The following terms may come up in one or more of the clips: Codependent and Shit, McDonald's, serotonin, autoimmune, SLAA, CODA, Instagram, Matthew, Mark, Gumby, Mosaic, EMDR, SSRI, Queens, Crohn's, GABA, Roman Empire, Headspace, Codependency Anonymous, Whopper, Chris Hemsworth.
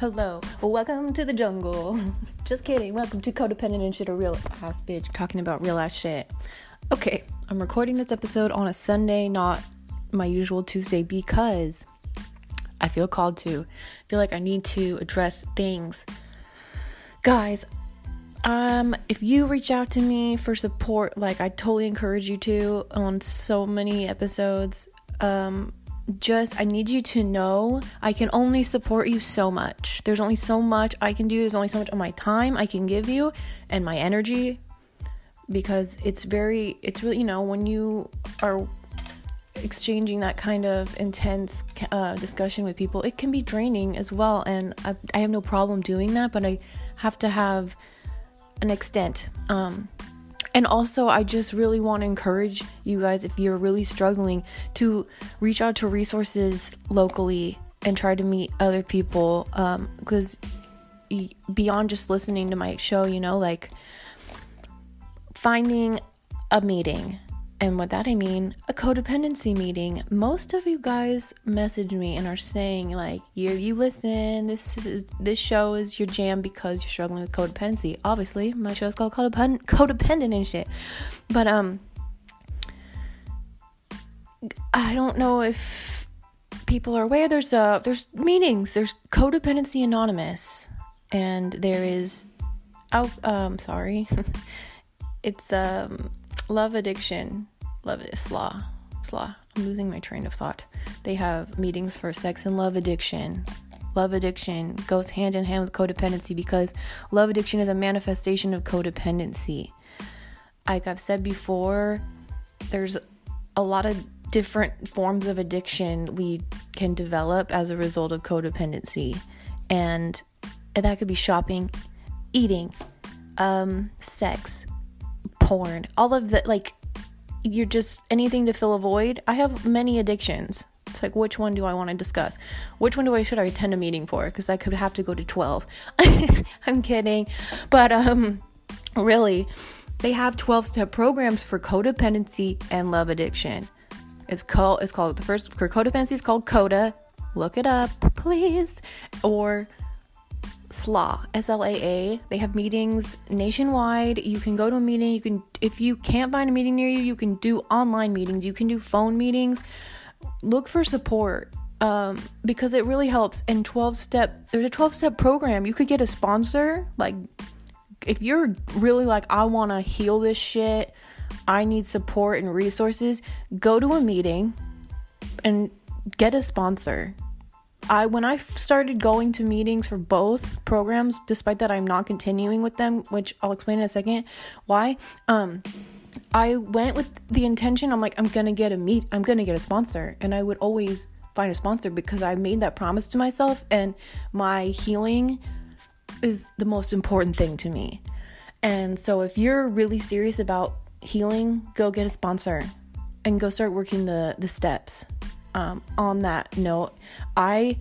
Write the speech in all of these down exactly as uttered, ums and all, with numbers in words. Hello, welcome to the jungle. Just kidding, welcome to Codependent and Shit, a real ass bitch talking about real ass shit. Okay, I'm recording this episode on a Sunday, not my usual Tuesday, because I feel called to. I feel like I need to address things. Guys, um, if you reach out to me for support, like I totally encourage you to on so many episodes, um... Just, I need you to know I can only support you so much. There's only so much I can do. There's only so much of my time I can give you and my energy, because it's very, it's really, you know, when you are exchanging that kind of intense uh, discussion with people, it can be draining as well. And I, I have no problem doing that, but I have to have an extent. Um, And also, I just really want to encourage you guys, if you're really struggling, to reach out to resources locally and try to meet other people. Um, because beyond just listening to my show, you know, like finding a meeting. And with that, I mean a codependency meeting. Most of you guys message me and are saying, like, you, you listen, this is, this show is your jam because you're struggling with codependency. Obviously, my show is called Codependent, Codependent and Shit. But, um, I don't know if people are aware. There's, uh, there's meetings. There's Codependency Anonymous. And there is, out, um, sorry. it's, um... Love addiction, love it, S L A A, S L A A, I'm losing my train of thought. They have meetings for sex and love addiction. Love addiction goes hand in hand with codependency, because love addiction is a manifestation of codependency. Like I've said before, there's a lot of different forms of addiction we can develop as a result of codependency. And that could be shopping, eating, um, sex, porn, all of the, like, you're just anything to fill a void. I have many addictions. It's like, which one do I want to discuss? Which one do I should I attend a meeting for? Because I could have to go to twelve. I'm kidding, but um, really, they have twelve-step programs for codependency and love addiction. It's called it's called the first for codependency is called CODA. Look it up, please, or S L A A, S L A A. They have meetings nationwide. You can go to a meeting. You can, if you can't find a meeting near you, you can do online meetings. You can do phone meetings. Look for support, um, because it really helps. And twelve-step, there's a twelve-step program. You could get a sponsor. Like, if you're really like, I want to heal this shit, I need support and resources, go to a meeting and get a sponsor. I when I started going to meetings for both programs, despite that I'm not continuing with them, which I'll explain in a second why, um, I went with the intention, I'm like, I'm gonna get a meet, I'm gonna get a sponsor, and I would always find a sponsor, because I made that promise to myself, and my healing is the most important thing to me. And so if you're really serious about healing, go get a sponsor and go start working the the steps. Um, on that note, I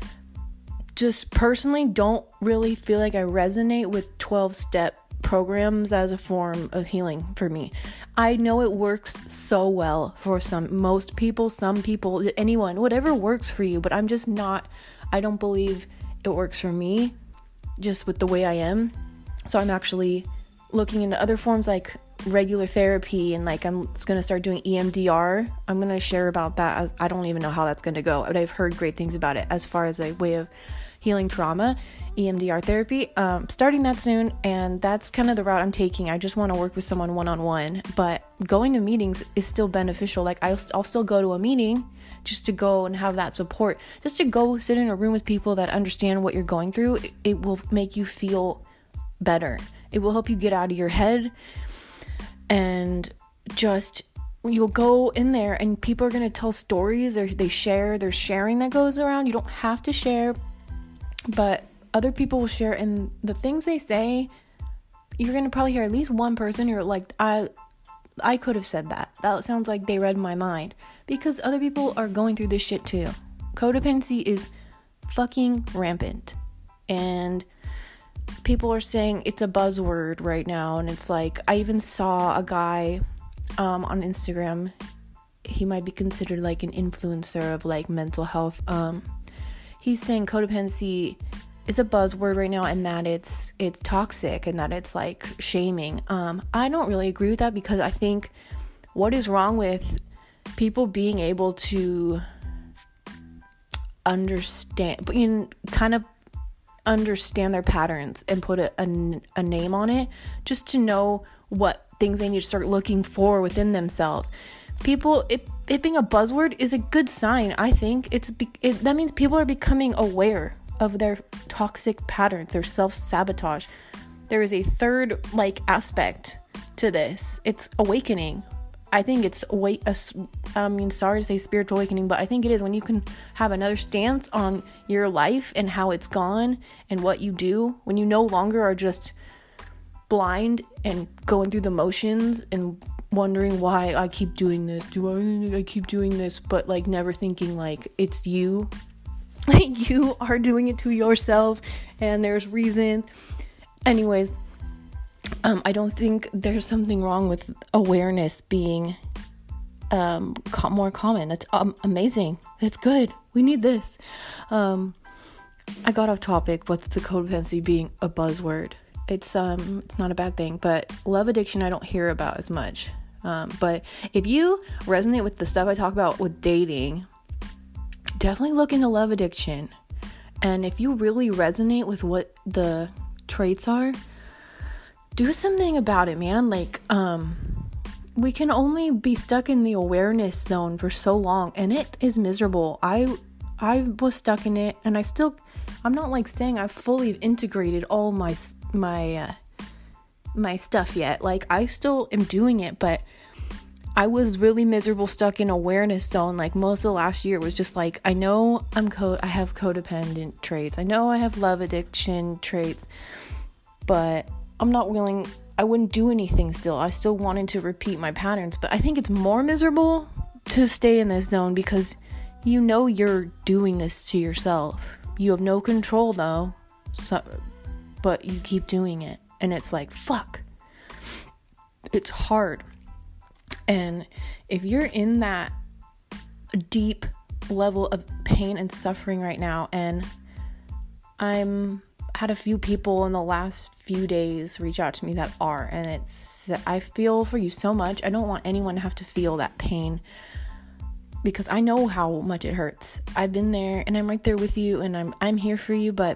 just personally don't really feel like I resonate with twelve-step programs as a form of healing for me. I know it works so well for some, most people, some people, anyone, whatever works for you, but I'm just not, I don't believe it works for me just with the way I am. So I'm actually looking into other forms like regular therapy, and like I'm gonna start doing E M D R. I'm gonna share about that, as I don't even know how that's gonna go, but I've heard great things about it as far as a way of healing trauma, E M D R therapy. Um, starting that soon, and that's kind of the route I'm taking. I just want to work with someone one-on-one, but going to meetings is still beneficial. Like I'll, I'll still go to a meeting just to go and have that support, just to go sit in a room with people that understand what you're going through. It, it will make you feel better. It will help you get out of your head. And just, you'll go in there and people are going to tell stories, or they share, there's sharing that goes around. You don't have to share, but other people will share, and the things they say, you're going to probably hear at least one person you're like, I, I could have said that. That sounds like they read my mind, because other people are going through this shit too. Codependency is fucking rampant, and people are saying it's a buzzword right now, and it's like, I even saw a guy um, on Instagram, he might be considered like an influencer of like mental health, um, he's saying codependency it's a buzzword right now, and that it's it's toxic and that it's like shaming. Um, I don't really agree with that, because I think what is wrong with people being able to understand, but you know, kind of understand their patterns and put a, a, a name on it, just to know what things they need to start looking for within themselves. People, it it being a buzzword is a good sign. I think it's it, that means people are becoming aware of their toxic patterns, their self-sabotage. There is a third like aspect to this. It's awakening. I think it's wait. I mean, sorry to say spiritual awakening, but I think it is when you can have another stance on your life and how it's gone and what you do. When you no longer are just blind and going through the motions and wondering why I keep doing this. Do I, I keep doing this? But like never thinking like it's you. Like you are doing it to yourself, and there's reason. Anyways. Um, I don't think there's something wrong with awareness being um, co- more common. That's um, amazing. That's good. We need this. Um, I got off topic with the codependency being a buzzword. It's um, it's not a bad thing, but love addiction I don't hear about as much. Um, but if you resonate with the stuff I talk about with dating, definitely look into love addiction. And if you really resonate with what the traits are, do something about it, man. Like, um, we can only be stuck in the awareness zone for so long, and it is miserable. I, I was stuck in it, and I still, I'm not like saying I've fully integrated all my, my, uh, my stuff yet. Like, I still am doing it, but I was really miserable stuck in awareness zone. Like, most of the last year was just like, I know I'm co- I have codependent traits. I know I have love addiction traits, but I'm not willing, I wouldn't do anything still. I still wanted to repeat my patterns, but I think it's more miserable to stay in this zone because you know you're doing this to yourself. You have no control though, so, but you keep doing it. And it's like, fuck, it's hard. And if you're in that deep level of pain and suffering right now, and I'm... had a few people in the last few days reach out to me that are, and it's, I feel for you so much. I don't want anyone to have to feel that pain, because I know how much it hurts. I've been there, and I'm right there with you, and I'm I'm here for you. But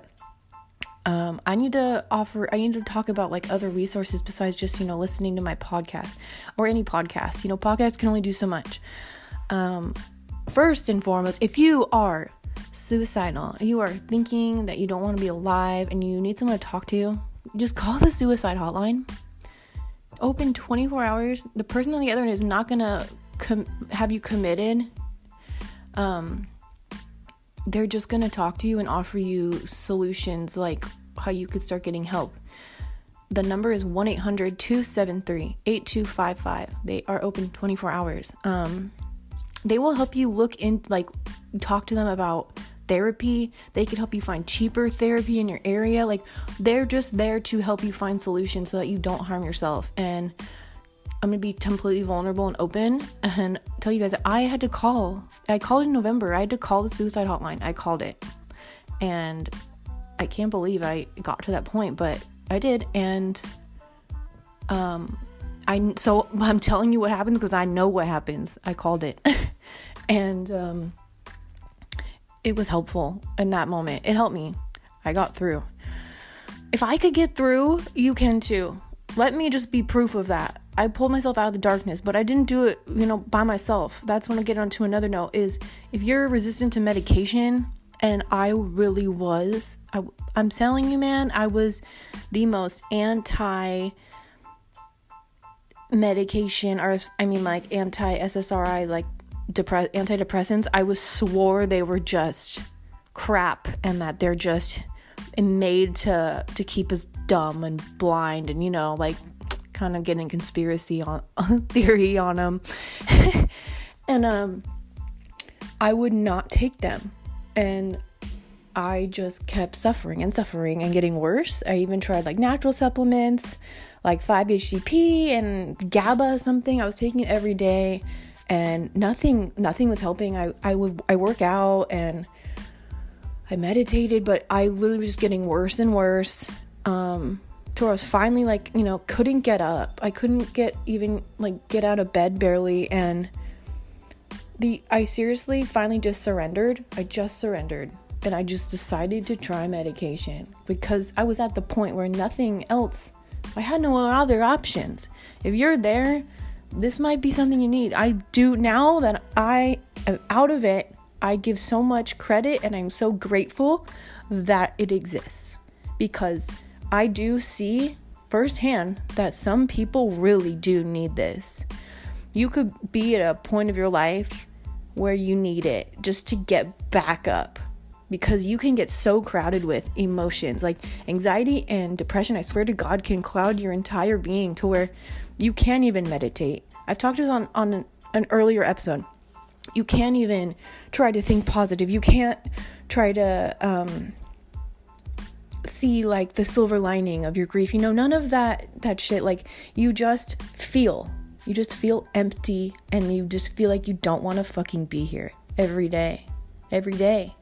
um I need to offer I need to talk about like other resources besides just, you know, listening to my podcast or any podcast. You know, podcasts can only do so much. Um first and foremost, if you are suicidal, you are thinking that you don't want to be alive and you need someone to talk to, just call the suicide hotline. Open twenty-four hours. The person on the other end is not gonna com- have you committed. Um they're just gonna talk to you and offer you solutions, like how you could start getting help. The number is one eight hundred two seven three eight two five five. They are open twenty-four hours. um They will help you look in, like, talk to them about therapy. They could help you find cheaper therapy in your area. Like, they're just there to help you find solutions so that you don't harm yourself. And I'm going to be completely vulnerable and open and tell you guys that I had to call. I called in November. I had to call the suicide hotline. I called it. And I can't believe I got to that point, but I did. And, um... I, so I'm telling you what happens because I know what happens. I called it. And um, it was helpful in that moment. It helped me. I got through. If I could get through, you can too. Let me just be proof of that. I pulled myself out of the darkness, but I didn't do it, you know, by myself. That's when I get onto another note is if you're resistant to medication, and I really was, I, I'm telling you, man, I was the most anti medication, or I mean like anti S S R I, like depress antidepressants. I was swore they were just crap and that they're just made to to keep us dumb and blind and, you know, like kind of getting conspiracy on theory on them. And um I would not take them, and I just kept suffering and suffering and getting worse. I even tried like natural supplements like five H T P and GABA something. I was taking it every day and nothing, nothing was helping. I, I would, I work out and I meditated, but I literally was just getting worse and worse. Um, to where I was finally like, you know, couldn't get up. I couldn't get even like get out of bed barely. And the, I seriously finally just surrendered. I just surrendered. And I just decided to try medication because I was at the point where nothing else, I had no other options. If you're there, this might be something you need. I do, now that I am out of it, I give so much credit and I'm so grateful that it exists, because I do see firsthand that some people really do need this. You could be at a point of your life where you need it just to get back up, because you can get so crowded with emotions. Like anxiety and depression, I swear to God, can cloud your entire being to where you can't even meditate. I've talked to this on, on an, an earlier episode. You can't even try to think positive. You can't try to um, see like the silver lining of your grief. You know, none of that, that shit. Like you just feel, you just feel empty, and you just feel like you don't want to fucking be here every day, every day.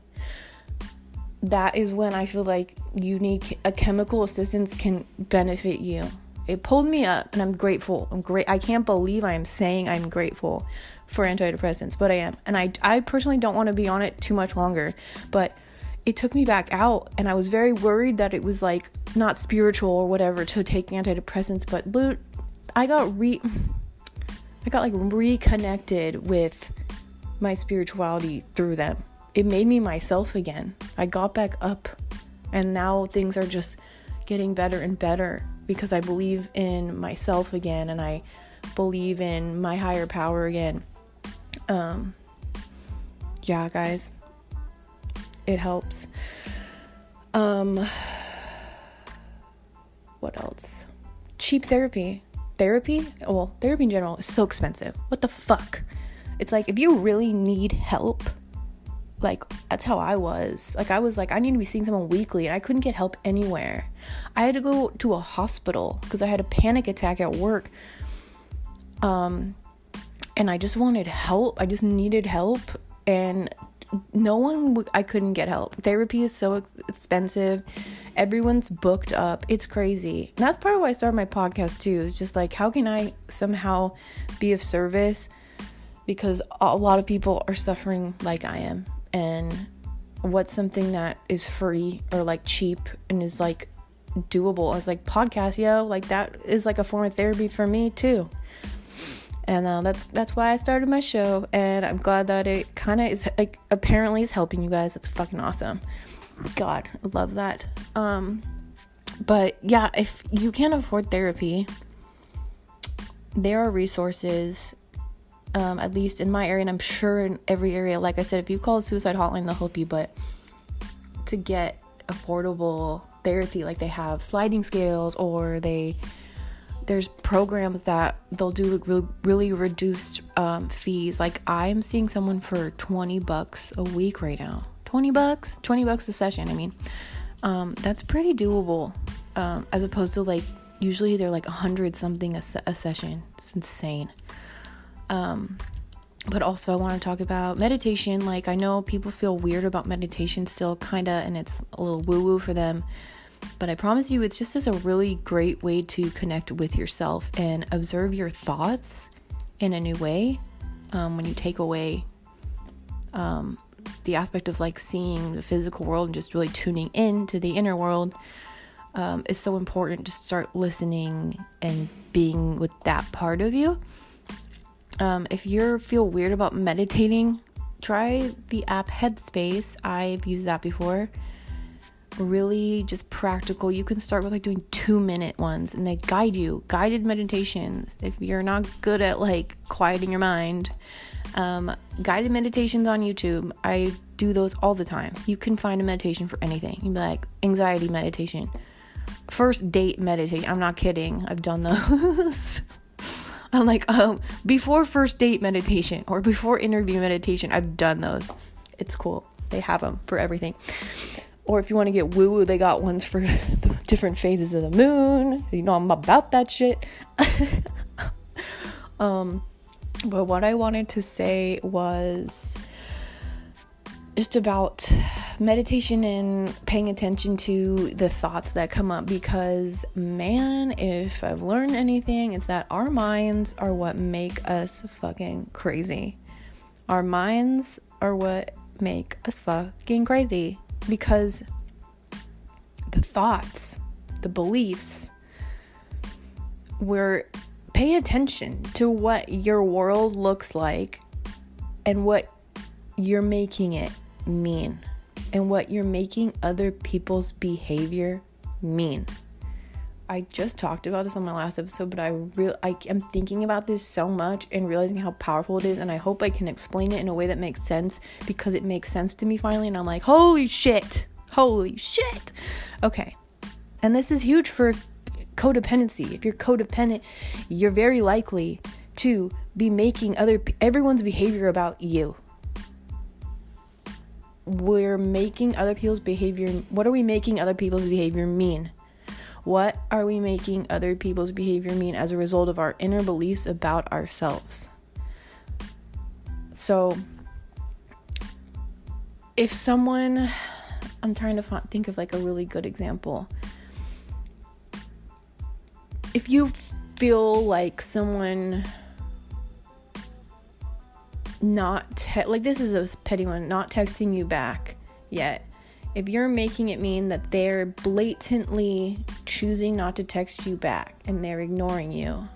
That is when I feel like you need a chemical assistance can benefit you. It pulled me up, and I'm grateful. I'm great. I can't believe I'm saying I'm grateful for antidepressants, but I am. And I, I personally don't want to be on it too much longer, but it took me back out, and I was very worried that it was like not spiritual or whatever to take antidepressants, but but I got re, I got like reconnected with my spirituality through them. It made me myself again. I got back up, and now things are just getting better and better, because I believe in myself again, and I believe in my higher power again. Um, yeah, guys, it helps. Um, what else? Cheap therapy. Therapy? Well, therapy in general is so expensive. What the fuck? It's like, if you really need help, like, that's how I was. Like, I was like, I need to be seeing someone weekly, and I couldn't get help anywhere. I had to go to a hospital because I had a panic attack at work. Um, and I just wanted help. I just needed help, and no one, w- I couldn't get help. Therapy is so ex- expensive. Everyone's booked up. It's crazy. And that's part of why I started my podcast too. It's just like, how can I somehow be of service? Because a lot of people are suffering like I am. And what's something that is free or like cheap and is like doable? I was like, podcast, yo, like that is like a form of therapy for me too. And uh, that's that's why I started my show, and I'm glad that it kind of is like apparently is helping you guys. That's fucking awesome. God, I love that. Um, but yeah, if you can't afford therapy, there are resources. Um, at least in my area, and I'm sure in every area. Like I said, if you call the suicide hotline, they'll help you. But to get affordable therapy, like they have sliding scales, or they there's programs that they'll do really, really reduced um, fees. Like I'm seeing someone for twenty bucks a week right now. twenty bucks, twenty bucks a session. I mean, um, that's pretty doable, um, as opposed to like usually they're like a hundred something a, se- a session. It's insane. Um, but also I want to talk about meditation. Like I know people feel weird about meditation still, kinda, and it's a little woo-woo for them, but I promise you, it's just as a really great way to connect with yourself and observe your thoughts in a new way. Um, when you take away, um, the aspect of like seeing the physical world and just really tuning in to the inner world, um, is so important. Just start listening and being with that part of you. Um, if you feel weird about meditating, try the app Headspace. I've used that before. Really just practical. You can start with like doing two minute ones, and they guide you, guided meditations. If you're not good at like quieting your mind, um, guided meditations on YouTube. I do those all the time. You can find a meditation for anything. You'd be like anxiety meditation, first date meditation. I'm not kidding. I've done those. I'm like, um, before first date meditation or before interview meditation, I've done those. It's cool. They have them for everything. Or if you want to get woo-woo, they got ones for the different phases of the moon. You know, I'm about that shit. um, but what I wanted to say was just about meditation and paying attention to the thoughts that come up, because man, if I've learned anything, it's that our minds are what make us fucking crazy. Our minds are what make us fucking crazy, because the thoughts, the beliefs, we're pay attention to what your world looks like and what you're making it mean, and what you're making other people's behavior mean. I just talked about this on my last episode, but I real I am thinking about this so much and realizing how powerful it is, and I hope I can explain it in a way that makes sense, because it makes sense to me finally, and I'm like, holy shit, holy shit. Okay, and this is huge for codependency. If you're codependent, you're very likely to be making other everyone's behavior about you. We're making other people's behavior. What are we making other people's behavior mean? What are we making other people's behavior mean as a result of our inner beliefs about ourselves? So if someone, I'm trying to think of like a really good example. If you feel like someone not, te- like this is a petty one, not texting you back yet, if you're making it mean that they're blatantly choosing not to text you back and they're ignoring you,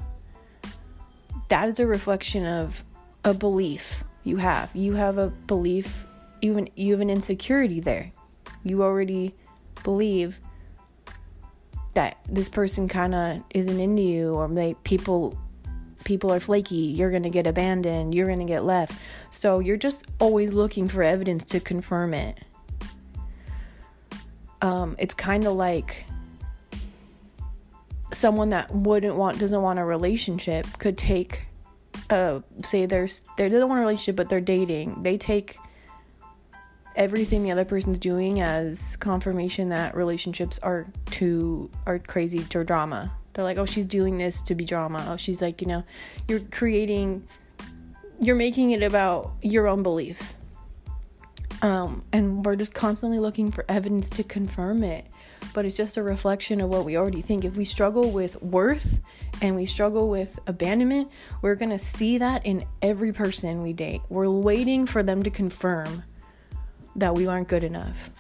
that is a reflection of a belief you have. You have a belief, even you have an insecurity there. You already believe that this person kind of isn't into you, or they people people are flaky, you're going to get abandoned, you're going to get left. So you're just always looking for evidence to confirm it. Um, it's kind of like someone that wouldn't want, doesn't want a relationship could take, uh, say there's, they don't want a relationship, but they're dating. They take everything the other person's doing as confirmation that relationships are too are crazy to drama. They're like, oh, she's doing this to be drama. Oh, she's like, you know, you're creating, you're making it about your own beliefs. Um, and we're just constantly looking for evidence to confirm it. But it's just a reflection of what we already think. If we struggle with worth and we struggle with abandonment, we're going to see that in every person we date. We're waiting for them to confirm that we aren't good enough.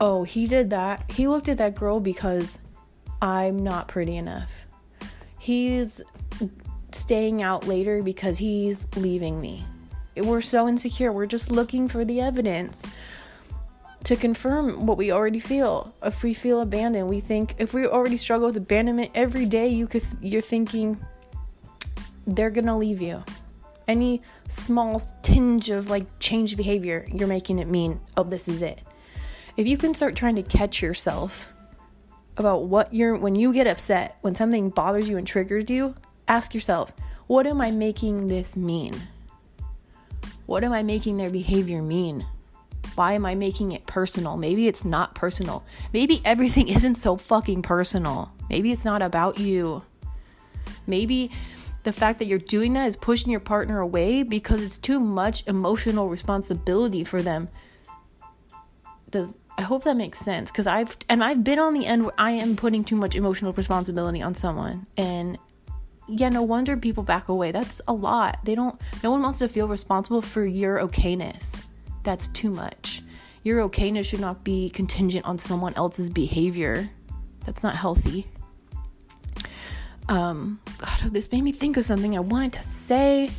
Oh, he did that. He looked at that girl because I'm not pretty enough. He's staying out later because he's leaving me. We're so insecure. We're just looking for the evidence to confirm what we already feel. If we feel abandoned, we think, if we already struggle with abandonment every day, you could, you're thinking they're gonna leave you. Any small tinge of like change behavior, you're making it mean, oh, this is it. If you can start trying to catch yourself about what you're, when you get upset, when something bothers you and triggers you, ask yourself, what am I making this mean? What am I making their behavior mean? Why am I making it personal? Maybe it's not personal. Maybe everything isn't so fucking personal. Maybe it's not about you. Maybe the fact that you're doing that is pushing your partner away because it's too much emotional responsibility for them. Does I hope that makes sense, because I've and I've been on the end where I am putting too much emotional responsibility on someone, and yeah, no wonder people back away. That's a lot. They don't. No one wants to feel responsible for your okayness. That's too much. Your okayness should not be contingent on someone else's behavior. That's not healthy. Um, God, this made me think of something I wanted to say.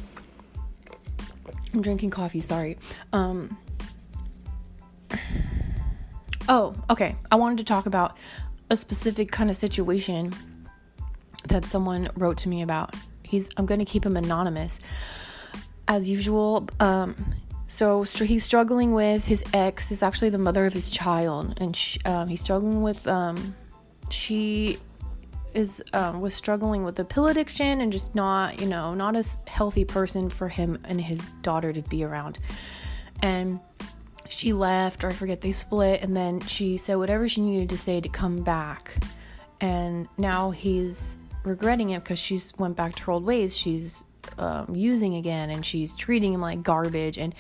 I'm drinking coffee, sorry. Um, oh, okay. I wanted to talk about a specific kind of situation that someone wrote to me about. He's, I'm going to keep him anonymous as usual. Um, so st- he's struggling with his ex. Is actually the mother of his child, and she, um, he's struggling with, um, she is um, was struggling with the pill addiction and just not, you know, not a healthy person for him and his daughter to be around. And she left, or I forget, they split, and then she said whatever she needed to say to come back. And now he's regretting it because she's went back to her old ways. She's um, using again, and she's treating him like garbage, and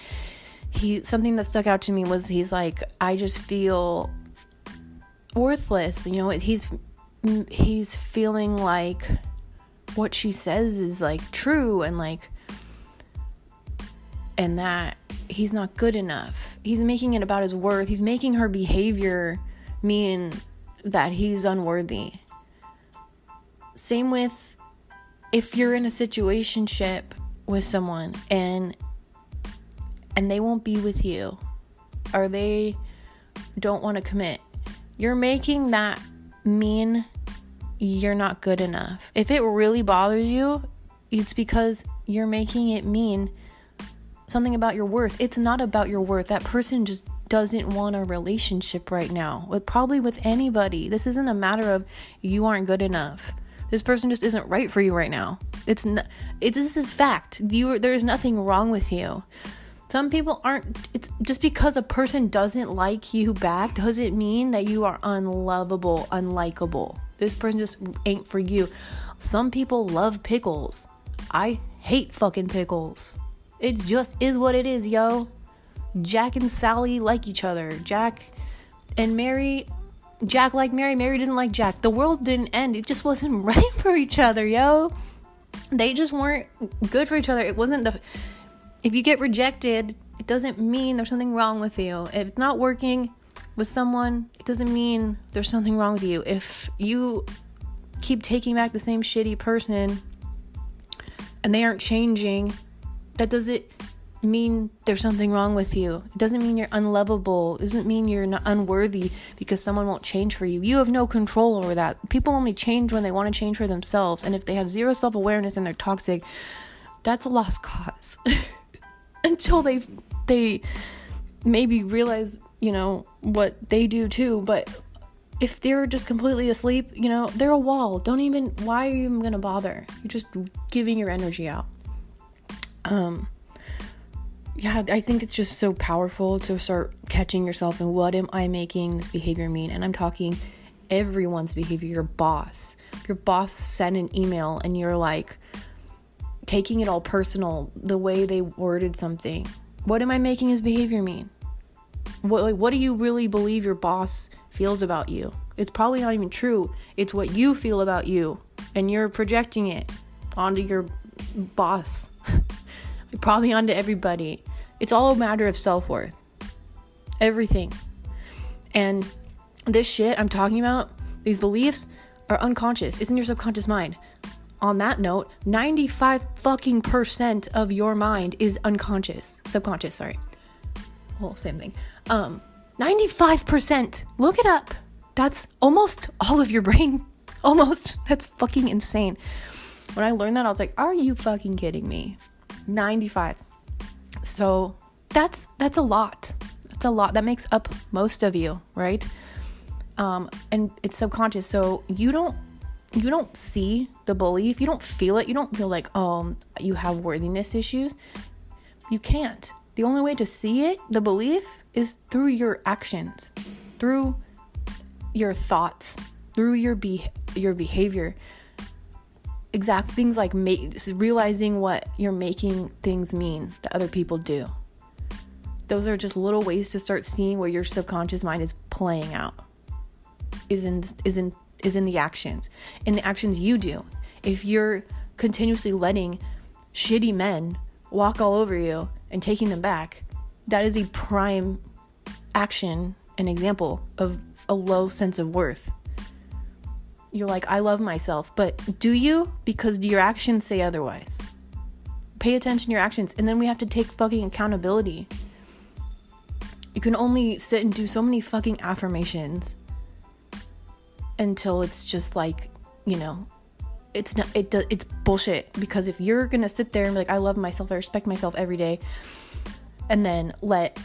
he something that stuck out to me was he's like, I just feel worthless. You know, he's he's feeling like what she says is like true, and like, and that he's not good enough. He's making it about his worth. He's making her behavior mean that he's unworthy. Same with if you're in a situationship with someone and and they won't be with you, or they don't want to commit, you're making that mean you're not good enough. If it really bothers you, it's because you're making it mean something about your worth. It's not about your worth. That person just doesn't want a relationship right now, with probably with anybody. This isn't a matter of you aren't good enough. This person just isn't right for you right now. It's not, it, this is fact. You, there's nothing wrong with you. Some people aren't, it's just because a person doesn't like you back doesn't mean that you are unlovable, unlikable. This person just ain't for you. Some people love pickles. I hate fucking pickles. It just is what it is, yo. Jack and Sally like each other. Jack and Mary, Jack liked Mary, Mary didn't like Jack. The world didn't end. It just wasn't right for each other, yo. They just weren't good for each other. It wasn't the... If you get rejected, it doesn't mean there's something wrong with you. If it's not working with someone, it doesn't mean there's something wrong with you. If you keep taking back the same shitty person and they aren't changing, that doesn't mean there's something wrong with you. It doesn't mean you're unlovable. It doesn't mean you're not unworthy because someone won't change for you. You have no control over that. People only change when they want to change for themselves. And if they have zero self-awareness and they're toxic, that's a lost cause. Until they they maybe realize, you know, what they do too. But if they're just completely asleep, you know, they're a wall. Don't even, why are you even gonna bother? You're just giving your energy out. Um, yeah, I think it's just so powerful to start catching yourself and what am I making this behavior mean? And I'm talking everyone's behavior, your boss. If your boss sent an email and you're like, taking it all personal, the way they worded something. What am I making his behavior mean? What, like, what do you really believe your boss feels about you? It's probably not even true. It's what you feel about you, and you're projecting it onto your boss, probably onto everybody. It's all a matter of self-worth. Everything. And this shit I'm talking about, these beliefs are unconscious. It's in your subconscious mind. On that note, ninety-five fucking percent of your mind is unconscious. Subconscious, sorry. Well, same thing. Um, ninety-five percent. Look it up. That's almost all of your brain. Almost. That's fucking insane. When I learned that, I was like, are you fucking kidding me? ninety-five. So that's that's a lot. That's a lot. That makes up most of you, right? Um, and it's subconscious. So you don't You don't see the belief. You don't feel it. You don't feel like, oh, you have worthiness issues. You can't. The only way to see it, the belief, is through your actions, through your thoughts, through your be- your behavior. Exact things like ma- realizing what you're making things mean that other people do. Those are just little ways to start seeing where your subconscious mind is playing out. Is in is in is in the actions, in the actions you do. If you're continuously letting shitty men walk all over you and taking them back, that is a prime action, an example of a low sense of worth. You're like, I love myself, but do you? Because your actions say otherwise. Pay attention to your actions, and then we have to take fucking accountability. You can only sit and do so many fucking affirmations until it's just like, you know, it's not, it do, it's bullshit. Because if you're gonna sit there and be like, I love myself, I respect myself every day, and then let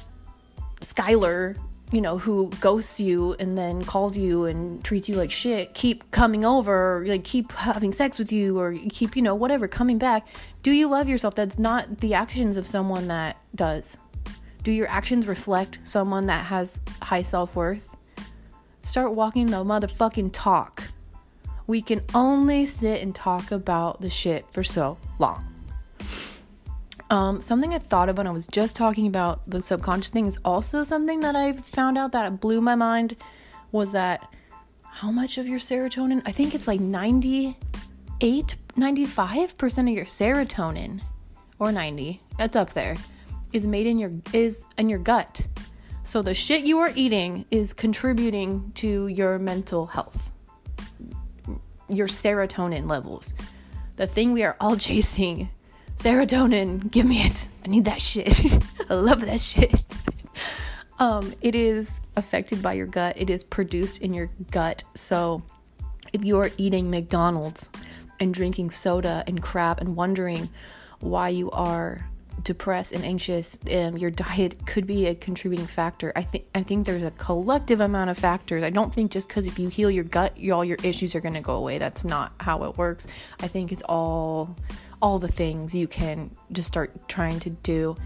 Skylar, you know, who ghosts you and then calls you and treats you like shit, keep coming over, or like keep having sex with you, or keep, you know, whatever, coming back. Do you love yourself? That's not the actions of someone that does. Do your actions reflect someone that has high self-worth? Start walking the motherfucking talk. We can only sit and talk about the shit for so long. Um, something I thought of when I was just talking about the subconscious thing is also something that I found out that blew my mind was that how much of your serotonin, I think it's like ninety-eight, ninety-five percent of your serotonin or ninety, that's up there, is made in your, is in your gut. So the shit you are eating is contributing to your mental health, your serotonin levels, the thing we are all chasing. Serotonin, give me it. I need that shit. I love that shit. Um, it is affected by your gut. It is produced in your gut. So if you are eating McDonald's and drinking soda and crap and wondering why you are depressed and anxious, um, your diet could be a contributing factor. I think I think there's a collective amount of factors. I don't think just because if you heal your gut, you, all your issues are going to go away. That's not how it works. I think it's all... all the things you can just start trying to do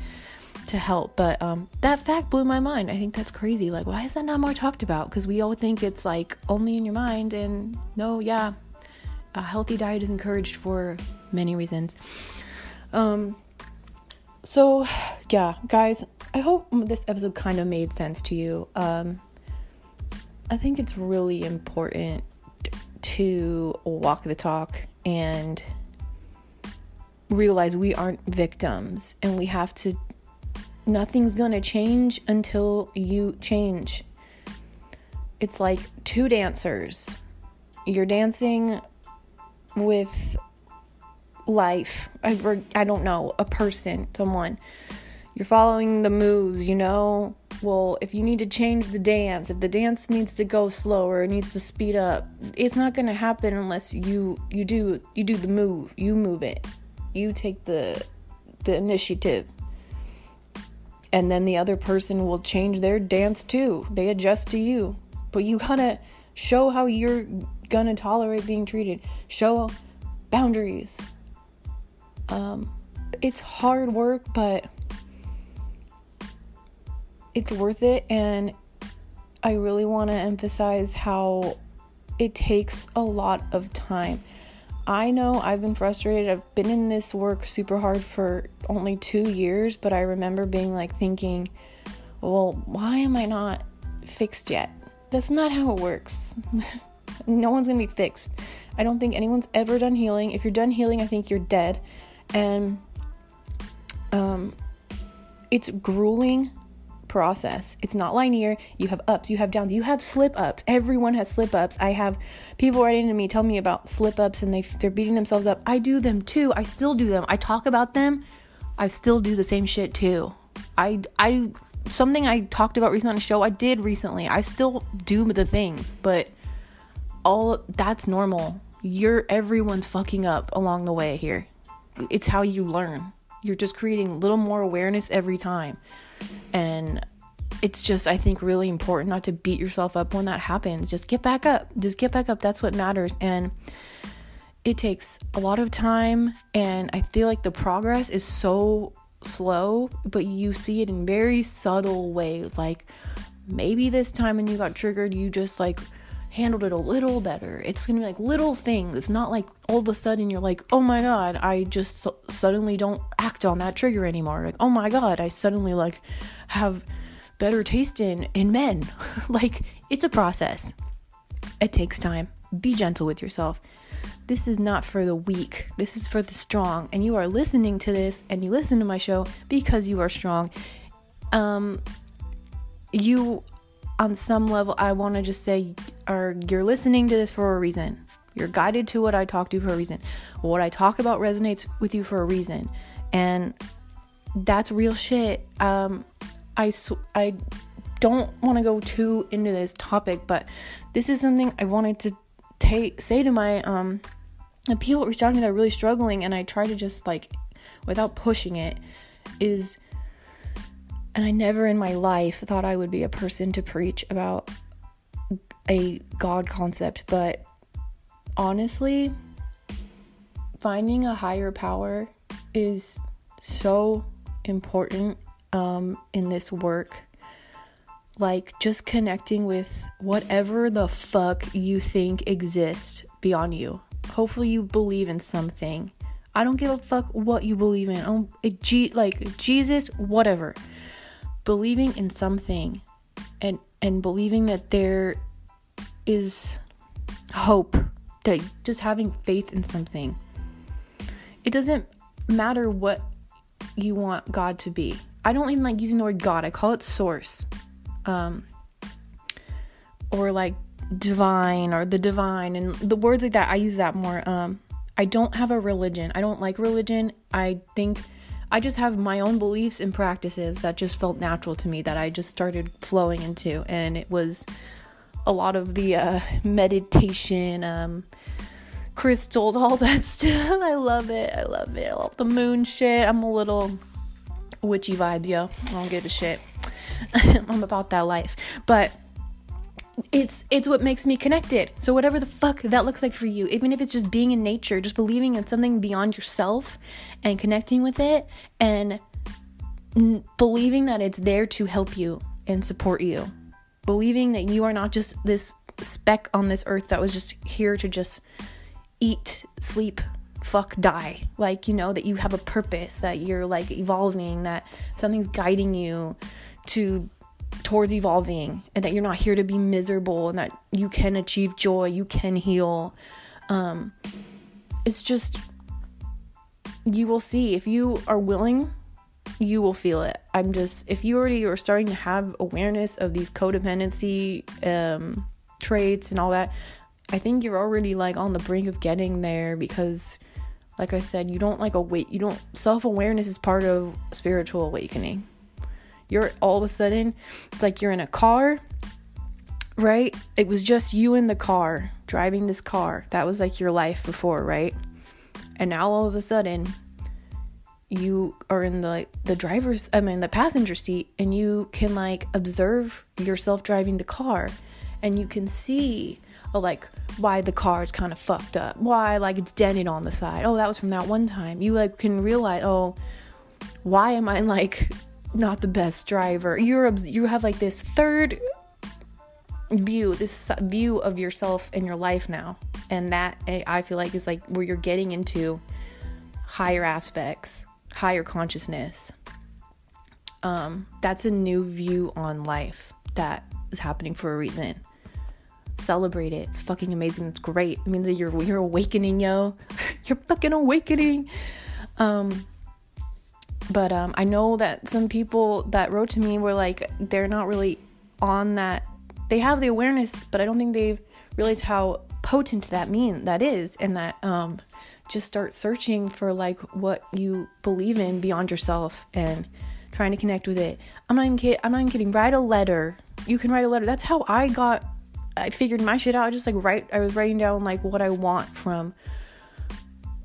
to help. But um, that fact blew my mind. I think that's crazy. Like, why is that not more talked about? Because we all think it's like only in your mind. And no, yeah, a healthy diet is encouraged for many reasons. Um, so yeah, guys, I hope this episode kind of made sense to you. Um, I think it's really important to walk the talk and realize we aren't victims, and we have to, nothing's gonna change until you change. It's like two dancers. You're dancing with life, or I don't know, a person, someone. You're following the moves, you know? Well, if you need to change the dance, if the dance needs to go slower, it needs to speed up, it's not gonna happen unless you, you do, you do the move, you move it. You take the the initiative, and then the other person will change their dance too. They adjust to you, but you gotta show how you're gonna tolerate being treated. Show boundaries. Um, it's hard work, but it's worth it. And I really want to emphasize how it takes a lot of time. I know I've been frustrated. I've been in this work super hard for only two years, but I remember being like thinking, well, why am I not fixed yet? That's not how it works. No one's going to be fixed. I don't think anyone's ever done healing. If you're done healing, I think you're dead. And um, it's grueling process. It's not linear. You have ups, you have downs, you have slip ups. Everyone has slip ups. I have people writing to me, tell me about slip ups, and they, they're beating themselves up. I do them too. I still do them. I talk about them. I still do the same shit too. I, I, something I talked about recently on a show, I did recently. I still do the things, but all that's normal. You're, everyone's fucking up along the way here. It's how you learn. You're just creating a little more awareness every time. And it's just, I think, really important not to beat yourself up when that happens. Just get back up. Just get back up. That's what matters. And it takes a lot of time. And I feel like the progress is so slow, but you see it in very subtle ways. Like maybe this time when you got triggered, you just like handled it a little better. It's going to be like little things. It's not like all of a sudden you're like, oh my God, I just so- suddenly don't act on that trigger anymore. Like, oh my God, I suddenly like have better taste in, in men. Like it's a process. It takes time. Be gentle with yourself. This is not for the weak. This is for the strong. And you are listening to this and you listen to my show because you are strong. Um, you On some level, I want to just say, or you're listening to this for a reason. You're guided to what I talk to for a reason. What I talk about resonates with you for a reason. And that's real shit. Um, I, sw- I don't want to go too into this topic, but this is something I wanted to ta- say to my um, the people reached out to me that are really struggling. And I try to just like, without pushing it, is... And I never in my life thought I would be a person to preach about a God concept. But honestly, finding a higher power is so important um, in this work. Like just connecting with whatever the fuck you think exists beyond you. Hopefully you believe in something. I don't give a fuck what you believe in. I don't, it, G, like Jesus, whatever. Believing in something and and believing that there is hope, that just having faith in something. It doesn't matter what you want God to be. I don't even like using the word God. I call it source, um, or like divine or the divine and the words like that. I use that more. Um, I don't have a religion. I don't like religion. I think I just have my own beliefs and practices that just felt natural to me, that I just started flowing into. And it was a lot of the uh, meditation, um, crystals, all that stuff. I love it. I love it. I love the moon shit. I'm a little witchy vibes, yo. I don't give a shit. I'm about that life. But it's it's what makes me connected. So whatever the fuck that looks like for you, even if it's just being in nature, just believing in something beyond yourself and connecting with it and n- believing that it's there to help you and support you. Believing that you are not just this speck on this earth that was just here to just eat, sleep, fuck, die. Like, you know, that you have a purpose, that you're like evolving, that something's guiding you to towards evolving, and that you're not here to be miserable, and that you can achieve joy, you can heal. Um, it's just, you will see. If you are willing, you will feel it. I'm just, if you already are starting to have awareness of these codependency um, traits and all that, I think you're already like on the brink of getting there, because like I said, you don't like awake, you don't, self-awareness is part of spiritual awakening. You're all of a sudden, it's like you're in a car, right? It was just you in the car, driving this car. That was like your life before, right? And now all of a sudden, you are in the, the driver's, I mean the passenger seat, and you can like observe yourself driving the car, and you can see like why the car's kind of fucked up, why like it's dented on the side. Oh, that was from that one time. You like can realize, oh, why am I like not the best driver? You're you have like this third view, this view of yourself and your life now, and that I feel like is like where you're getting into higher aspects, higher consciousness. Um, that's a new view on life that is happening for a reason. Celebrate it. It's fucking amazing. It's great. It means that you're you're awakening, yo. You're fucking awakening. Um, but um, I know that some people that wrote to me were like, they're not really on that. They have the awareness, but I don't think they've realized how potent that mean that is, and that um, just start searching for like what you believe in beyond yourself and trying to connect with it. I'm not even kidding. I'm not even kidding. Write a letter. You can write a letter. That's how I got. I figured my shit out. I just like write, I was writing down like what I want from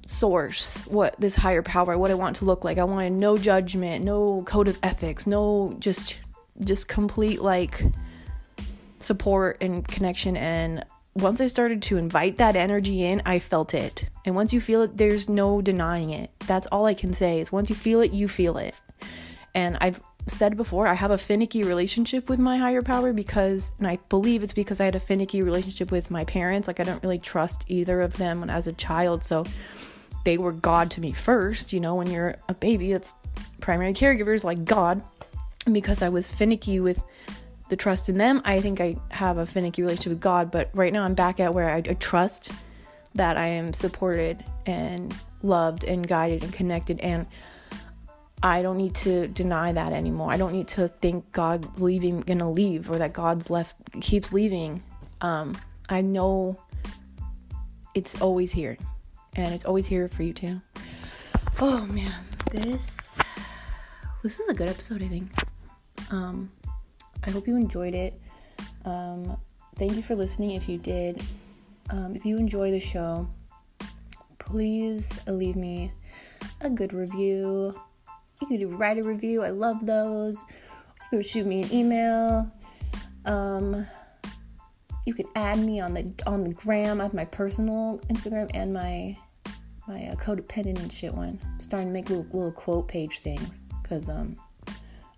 source, what this higher power, what I want to look like. I wanted no judgment, no code of ethics, no just, just complete like support and connection. And once I started to invite that energy in, I felt it. And once you feel it, there's no denying it. That's all I can say is once you feel it, you feel it. And I've said before, I have a finicky relationship with my higher power because, and I believe it's because I had a finicky relationship with my parents. Like I don't really trust either of them as a child. So they were God to me first, you know, when you're a baby, it's primary caregivers like God. And because I was finicky with the trust in them, I think I have a finicky relationship with God. But right now I'm back at where I, I trust that I am supported and loved and guided and connected, and I don't need to deny that anymore. I don't need to think God's leaving, gonna leave, or that God's left, keeps leaving. Um, I know it's always here, and it's always here for you too. Oh man, this this is a good episode, I think. Um, I hope you enjoyed it. Um, thank you for listening. If you did, um, if you enjoy the show, please leave me a good review. You could write a review. I love those. You could shoot me an email. Um, you could add me on the on the gram. I have my personal Instagram and my my uh, codependent and shit one. I'm starting to make little, little quote page things, because um,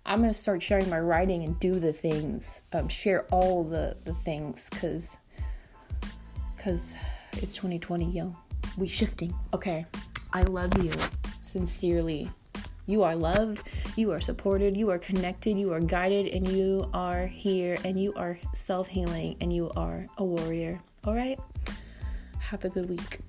I'm gonna start sharing my writing and do the things. Um, share all the the things, because because it's twenty twenty, yo. We shifting. Okay. I love you sincerely. You are loved, you are supported, you are connected, you are guided, and you are here, and you are self-healing, and you are a warrior. All right? Have a good week.